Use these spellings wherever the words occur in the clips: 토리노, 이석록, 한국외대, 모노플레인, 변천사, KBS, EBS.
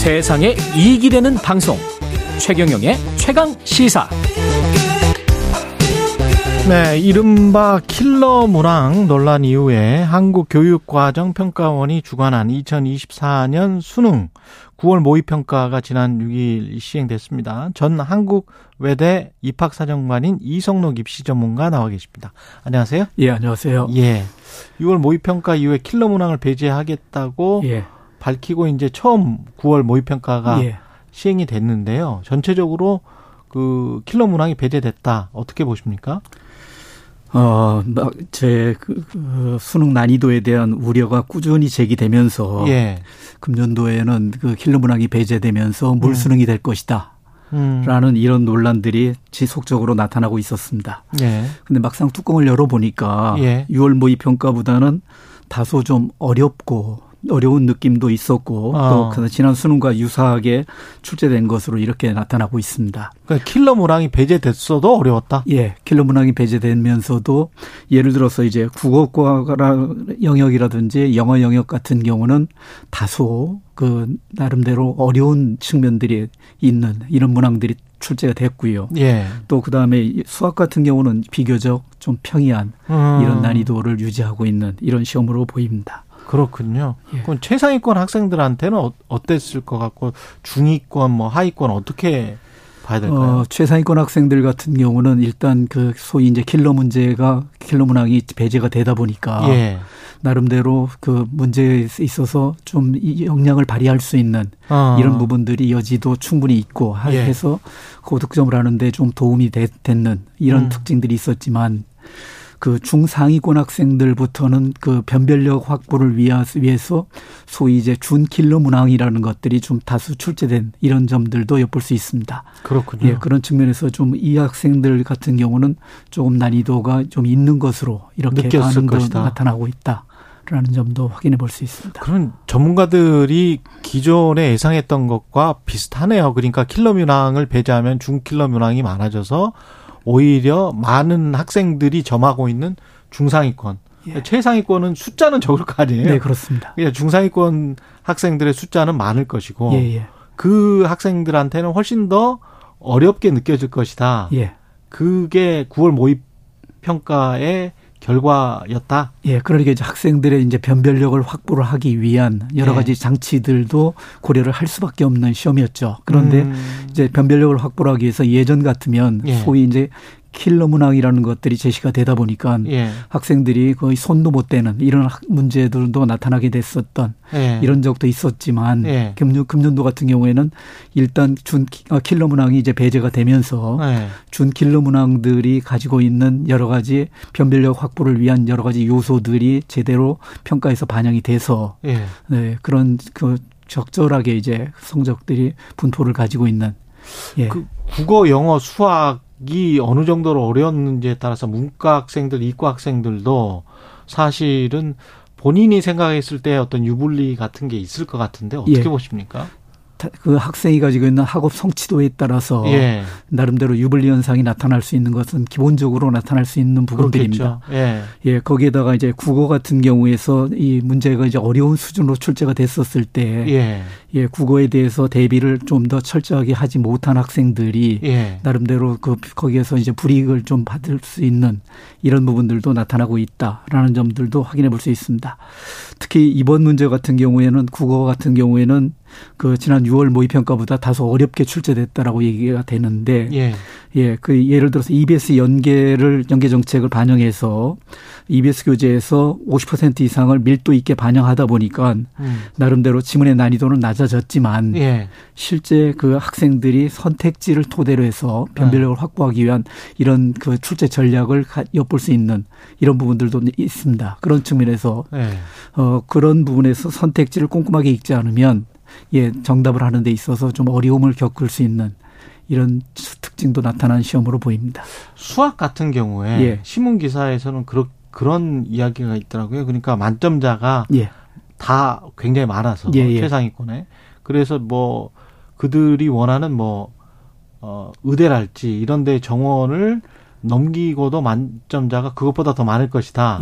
세상에 이익이 되는 방송 최경영의 최강시사. 네, 이른바 킬러 문항 논란 이후에 한국교육과정평가원이 주관한 2024년 수능 9월 모의평가가 지난 6일 시행됐습니다. 전 한국외대 입학사정관인 이석록 입시 전문가 나와 계십니다. 안녕하세요. 예, 안녕하세요. 예, 6월 모의평가 이후에 킬러 문항을 배제하겠다고 예. 밝히고 이제 처음 9월 모의평가가 예. 시행이 됐는데요. 전체적으로 그 킬러 문항이 배제됐다. 어떻게 보십니까? 제 수능 난이도에 대한 우려가 꾸준히 제기되면서 예. 금년도에는 그 킬러 문항이 배제되면서 물수능이 될 것이다. 라는 이런 논란들이 지속적으로 나타나고 있었습니다. 예. 근데 막상 뚜껑을 열어보니까 예. 6월 모의평가보다는 다소 좀 어려운 느낌도 있었고 또 지난 수능과 유사하게 출제된 것으로 이렇게 나타나고 있습니다. 그러니까 킬러 문항이 배제됐어도 어려웠다? 예, 킬러 문항이 배제되면서도 예를 들어서 이제 국어과 영역이라든지 영어 영역 같은 경우는 다소 그 나름대로 어려운 측면들이 있는 이런 문항들이 출제가 됐고요. 예. 또 그다음에 수학 같은 경우는 비교적 좀 평이한 이런 난이도를 유지하고 있는 이런 시험으로 보입니다. 그렇군요. 예. 그럼 최상위권 학생들한테는 어땠을 것 같고 중위권, 하위권 어떻게 봐야 될까요? 최상위권 학생들 같은 경우는 일단 그 소위 이제 킬러 문항이 배제가 되다 보니까 예. 나름대로 그 문제에 있어서 좀 역량을 발휘할 수 있는 이런 부분들이 여지도 충분히 있고 해서 고득점을 하는데 좀 도움이 됐는 이런 특징들이 있었지만. 그 중상위권 학생들부터는 그 변별력 확보를 위해서 소위 이제 준킬러 문항이라는 것들이 좀 다수 출제된 이런 점들도 엿볼 수 있습니다. 그렇군요. 예, 그런 측면에서 좀 이 학생들 같은 경우는 조금 난이도가 좀 있는 것으로 이렇게 나타나고 있다라는 점도 확인해 볼 수 있습니다. 그런 전문가들이 기존에 예상했던 것과 비슷하네요. 그러니까 킬러 문항을 배제하면 준킬러 문항이 많아져서 오히려 많은 학생들이 점하고 있는 중상위권. 예. 최상위권은 숫자는 적을 거 아니에요? 네, 그렇습니다. 중상위권 학생들의 숫자는 많을 것이고 예예. 그 학생들한테는 훨씬 더 어렵게 느껴질 것이다. 예. 그게 9월 모의평가의 결과였다. 예, 그러니까 이제 학생들의 이제 변별력을 확보를 하기 위한 여러 가지 장치들도 고려를 할 수밖에 없는 시험이었죠. 그런데 이제 변별력을 확보하기 위해서 예전 같으면 소위 이제 킬러 문항이라는 것들이 제시가 되다 보니까 학생들이 거의 손도 못 대는 이런 문제들도 나타나게 됐었던 이런 적도 있었지만 금년도 같은 경우에는 일단 킬러 문항이 이제 배제가 되면서 준 킬러 문항들이 가지고 있는 여러 가지 변별력 확보를 위한 여러 가지 요소들이 제대로 평가에서 반영이 돼서 그런 그 적절하게 이제 성적들이 분포를 가지고 있는 그 국어, 영어, 수학 이 어느 정도로 어려웠는지에 따라서 문과 학생들, 이과 학생들도 사실은 본인이 생각했을 때 어떤 유불리 같은 게 있을 것 같은데 어떻게 보십니까? 그 학생이 가지고 있는 학업 성취도에 따라서 나름대로 유불리 현상이 나타날 수 있는 것은 기본적으로 나타날 수 있는 부분들입니다. 예, 거기에다가 이제 국어 같은 경우에서 이 문제가 이제 어려운 수준으로 출제가 됐었을 때 국어에 대해서 대비를 좀 더 철저하게 하지 못한 학생들이 나름대로 그 거기에서 이제 불이익을 좀 받을 수 있는 이런 부분들도 나타나고 있다라는 점들도 확인해 볼 수 있습니다. 특히 이번 문제 같은 경우에는 국어 같은 경우에는 그 지난 6월 모의평가보다 다소 어렵게 출제됐다라고 얘기가 되는데 그 예를 들어서 EBS 연계 정책을 반영해서 EBS 교재에서 50% 이상을 밀도 있게 반영하다 보니까 나름대로 지문의 난이도는 낮아졌지만 실제 그 학생들이 선택지를 토대로 해서 변별력을 확보하기 위한 이런 그 출제 전략을 엿볼 수 있는 이런 부분들도 있습니다. 그런 측면에서 그런 부분에서 선택지를 꼼꼼하게 읽지 않으면 정답을 하는 데 있어서 좀 어려움을 겪을 수 있는 이런 특징도 나타난 시험으로 보입니다. 수학 같은 경우에 신문 기사에서는 그런 이야기가 있더라고요. 그러니까 만점자가 다 굉장히 많아서 최상위권에 그래서 그들이 원하는 의대랄지 이런 데 정원을 넘기고도 만점자가 그것보다 더 많을 것이다.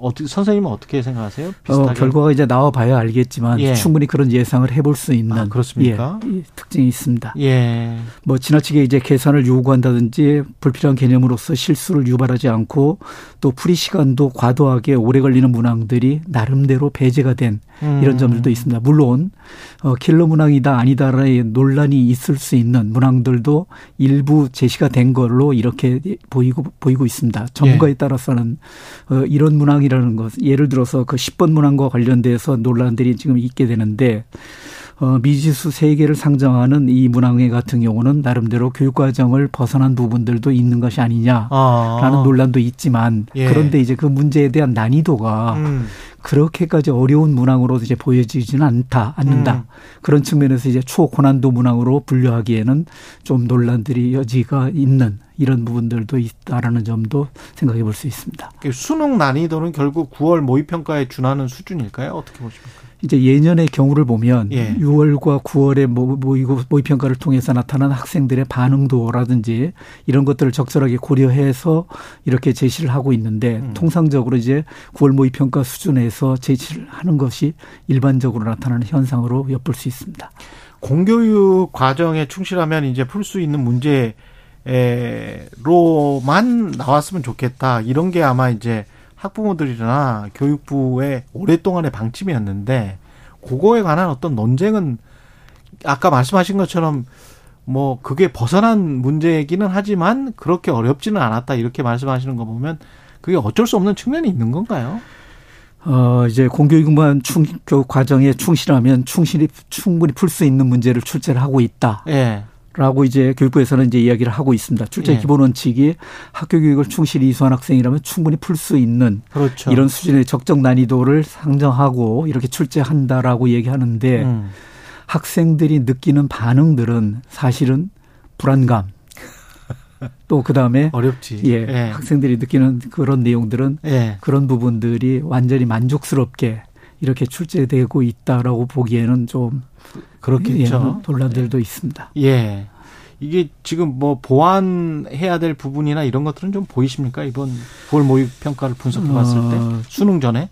어떻게 선생님은 어떻게 생각하세요? 비슷하게? 결과가 이제 나와봐야 알겠지만 예. 충분히 그런 예상을 해볼 수 있는 그렇습니까? 예, 특징이 있습니다. 예. 뭐 지나치게 이제 계산을 요구한다든지 불필요한 개념으로서 실수를 유발하지 않고 또 풀이 시간도 과도하게 오래 걸리는 문항들이 나름대로 배제가 된 이런 점들도 있습니다. 물론 킬러 문항이다 아니다라는 논란이 있을 수 있는 문항들도 일부 제시가 된 걸로 이렇게 보이고 있습니다. 전문가에 예. 따라서는 이런 문항이 이라는 것. 예를 들어서 그 10번 문항과 관련돼서 논란들이 지금 있게 되는데 미지수 3개를 상정하는 이 문항회 같은 경우는 나름대로 교육과정을 벗어난 부분들도 있는 것이 아니냐라는 논란도 있지만 예. 그런데 이제 그 문제에 대한 난이도가 그렇게까지 어려운 문항으로 이제 보여지지는 않는다. 그런 측면에서 이제 초고난도 문항으로 분류하기에는 좀 논란들이 여지가 있는 이런 부분들도 있다라는 점도 생각해 볼 수 있습니다. 수능 난이도는 결국 9월 모의평가에 준하는 수준일까요? 어떻게 보십니까? 이제 예년의 경우를 보면 예. 6월과 9월의 모의평가를 통해서 나타난 학생들의 반응도라든지 이런 것들을 적절하게 고려해서 이렇게 제시를 하고 있는데 통상적으로 이제 9월 모의평가 수준에서 제시를 하는 것이 일반적으로 나타나는 현상으로 엿볼 수 있습니다. 공교육 과정에 충실하면 이제 풀 수 있는 문제로만 나왔으면 좋겠다. 이런 게 아마 이제 학부모들이나 교육부의 오랫동안의 방침이었는데 그거에 관한 어떤 논쟁은 아까 말씀하신 것처럼 뭐 그게 벗어난 문제이기는 하지만 그렇게 어렵지는 않았다 이렇게 말씀하시는 거 보면 그게 어쩔 수 없는 측면이 있는 건가요? 이제 공교육만 과정에 충실하면 충분히 풀 수 있는 문제를 출제를 하고 있다. 예. 라고 이제 교육부에서는 이제 이야기를 하고 있습니다. 출제 예. 기본 원칙이 학교 교육을 충실히 이수한 학생이라면 충분히 풀 수 있는 그렇죠. 이런 수준의 적정 난이도를 상정하고 이렇게 출제한다라고 얘기하는데 학생들이 느끼는 반응들은 사실은 불안감. 또 그다음에 어렵지. 예, 예. 학생들이 느끼는 그런 내용들은 예. 그런 부분들이 완전히 만족스럽게 이렇게 출제되고 있다라고 보기에는 좀 그렇겠죠. 논란들도 예. 있습니다. 예, 이게 지금 뭐 보완해야 될 부분이나 이런 것들은 좀 보이십니까? 이번 9월 모의평가를 분석해봤을 때 수능 전에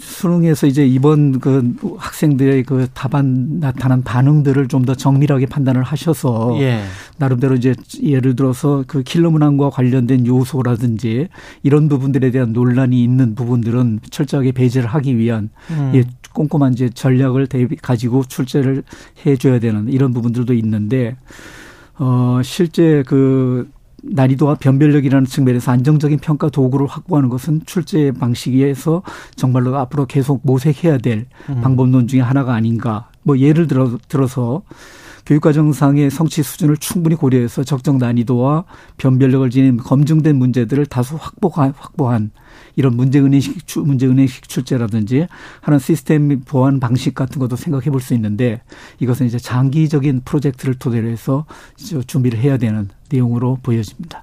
수능에서 이제 이번 그 학생들의 그 답안 나타난 반응들을 좀 더 정밀하게 판단을 하셔서 예. 나름대로 이제 예를 들어서 그 킬러 문항과 관련된 요소라든지 이런 부분들에 대한 논란이 있는 부분들은 철저하게 배제를 하기 위한 예, 꼼꼼한 이제 전략을 가지고 출제를 해줘야 되는 이런 부분들도 있는데 실제 그 난이도와 변별력이라는 측면에서 안정적인 평가 도구를 확보하는 것은 출제 방식에서 정말로 앞으로 계속 모색해야 될 방법론 중에 하나가 아닌가. 뭐 예를 들어서 교육과정상의 성취 수준을 충분히 고려해서 적정 난이도와 변별력을 지닌 검증된 문제들을 다소 확보한 이런 문제은행식 출제라든지 하는 시스템 보완 방식 같은 것도 생각해 볼 수 있는데 이것은 이제 장기적인 프로젝트를 토대로 해서 준비를 해야 되는 내용으로 보여집니다.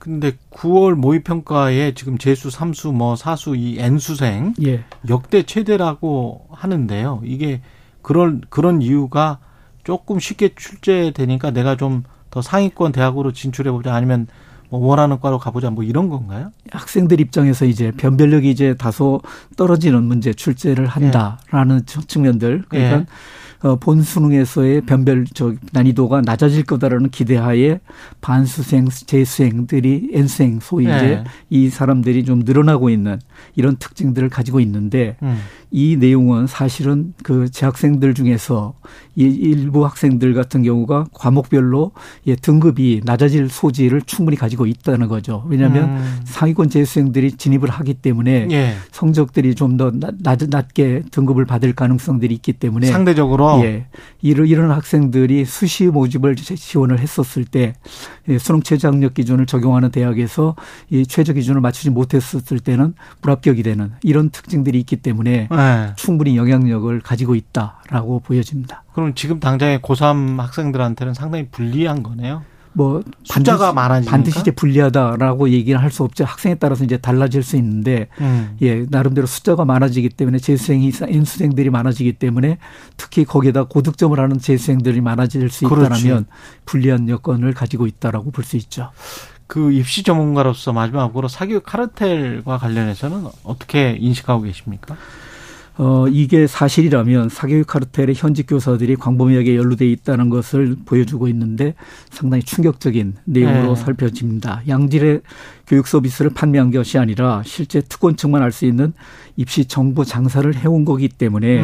근데 9월 모의평가에 지금 재수, 삼수, 뭐 사수, 이 N수생 예. 역대 최대라고 하는데요. 이게 그런 이유가 조금 쉽게 출제되니까 내가 좀 더 상위권 대학으로 진출해보자 아니면 뭐 원하는 과로 가보자 뭐 이런 건가요? 학생들 입장에서 이제 변별력이 이제 다소 떨어지는 문제 출제를 한다라는 예. 측면들 그러니까 예. 본 수능에서의 난이도가 낮아질 거다라는 기대하에 반수생, 재수생들이 N수생 소위 네. 이제 이 사람들이 좀 늘어나고 있는 이런 특징들을 가지고 있는데 이 내용은 사실은 그 재학생들 중에서 일부 학생들 같은 경우가 과목별로 예, 등급이 낮아질 소지를 충분히 가지고 있다는 거죠. 왜냐하면 상위권 재수생들이 진입을 하기 때문에 예. 성적들이 좀 더 낮게 등급을 받을 가능성들이 있기 때문에 상대적으로 예, 이런 학생들이 수시 모집을 지원을 했었을 때 수능 최저학력 기준을 적용하는 대학에서 이 최저 기준을 맞추지 못했었을 때는 불합격이 되는 이런 특징들이 있기 때문에 네. 충분히 영향력을 가지고 있다라고 보여집니다. 그럼 지금 당장의 고3 학생들한테는 상당히 불리한 거네요. 뭐 숫자가 많아지니까 반드시 이제 불리하다라고 얘기는 할 수 없죠. 학생에 따라서 이제 달라질 수 있는데 예, 나름대로 숫자가 많아지기 때문에 재수생이 N수생들이 많아지기 때문에 특히 거기에다 고득점을 하는 재수생들이 많아질 수 있다라면 불리한 여건을 가지고 있다라고 볼 수 있죠. 그 입시 전문가로서 마지막으로 사교육 카르텔과 관련해서는 어떻게 인식하고 계십니까? 이게 사실이라면 사교육 카르텔의 현직 교사들이 광범위하게 연루되어 있다는 것을 보여주고 있는데 상당히 충격적인 내용으로 살펴집니다. 양질의 교육 서비스를 판매한 것이 아니라 실제 특권층만 알 수 있는 입시 정보 장사를 해온 거기 때문에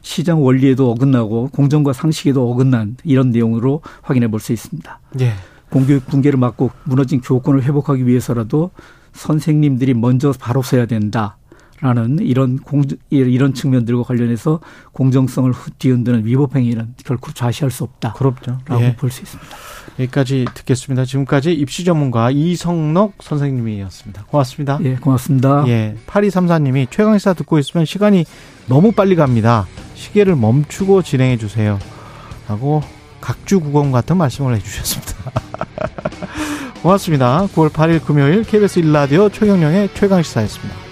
시장 원리에도 어긋나고 공정과 상식에도 어긋난 이런 내용으로 확인해 볼 수 있습니다. 예. 공교육 붕괴를 막고 무너진 교권을 회복하기 위해서라도 선생님들이 먼저 바로 서야 된다. 라는 이런 측면들과 관련해서 공정성을 뒤흔드는 위법행위는 결코 좌시할 수 없다. 그렇죠.라고 볼 수 있습니다. 여기까지 듣겠습니다. 지금까지 입시 전문가 이석록 선생님이었습니다. 고맙습니다. 예, 고맙습니다. 예, 8234님이 최강시사 듣고 있으면 시간이 너무 빨리 갑니다. 시계를 멈추고 진행해 주세요. 라고 각주국원 같은 말씀을 해주셨습니다. 고맙습니다. 9월 8일 금요일 KBS 1라디오 최경영의 최강시사였습니다.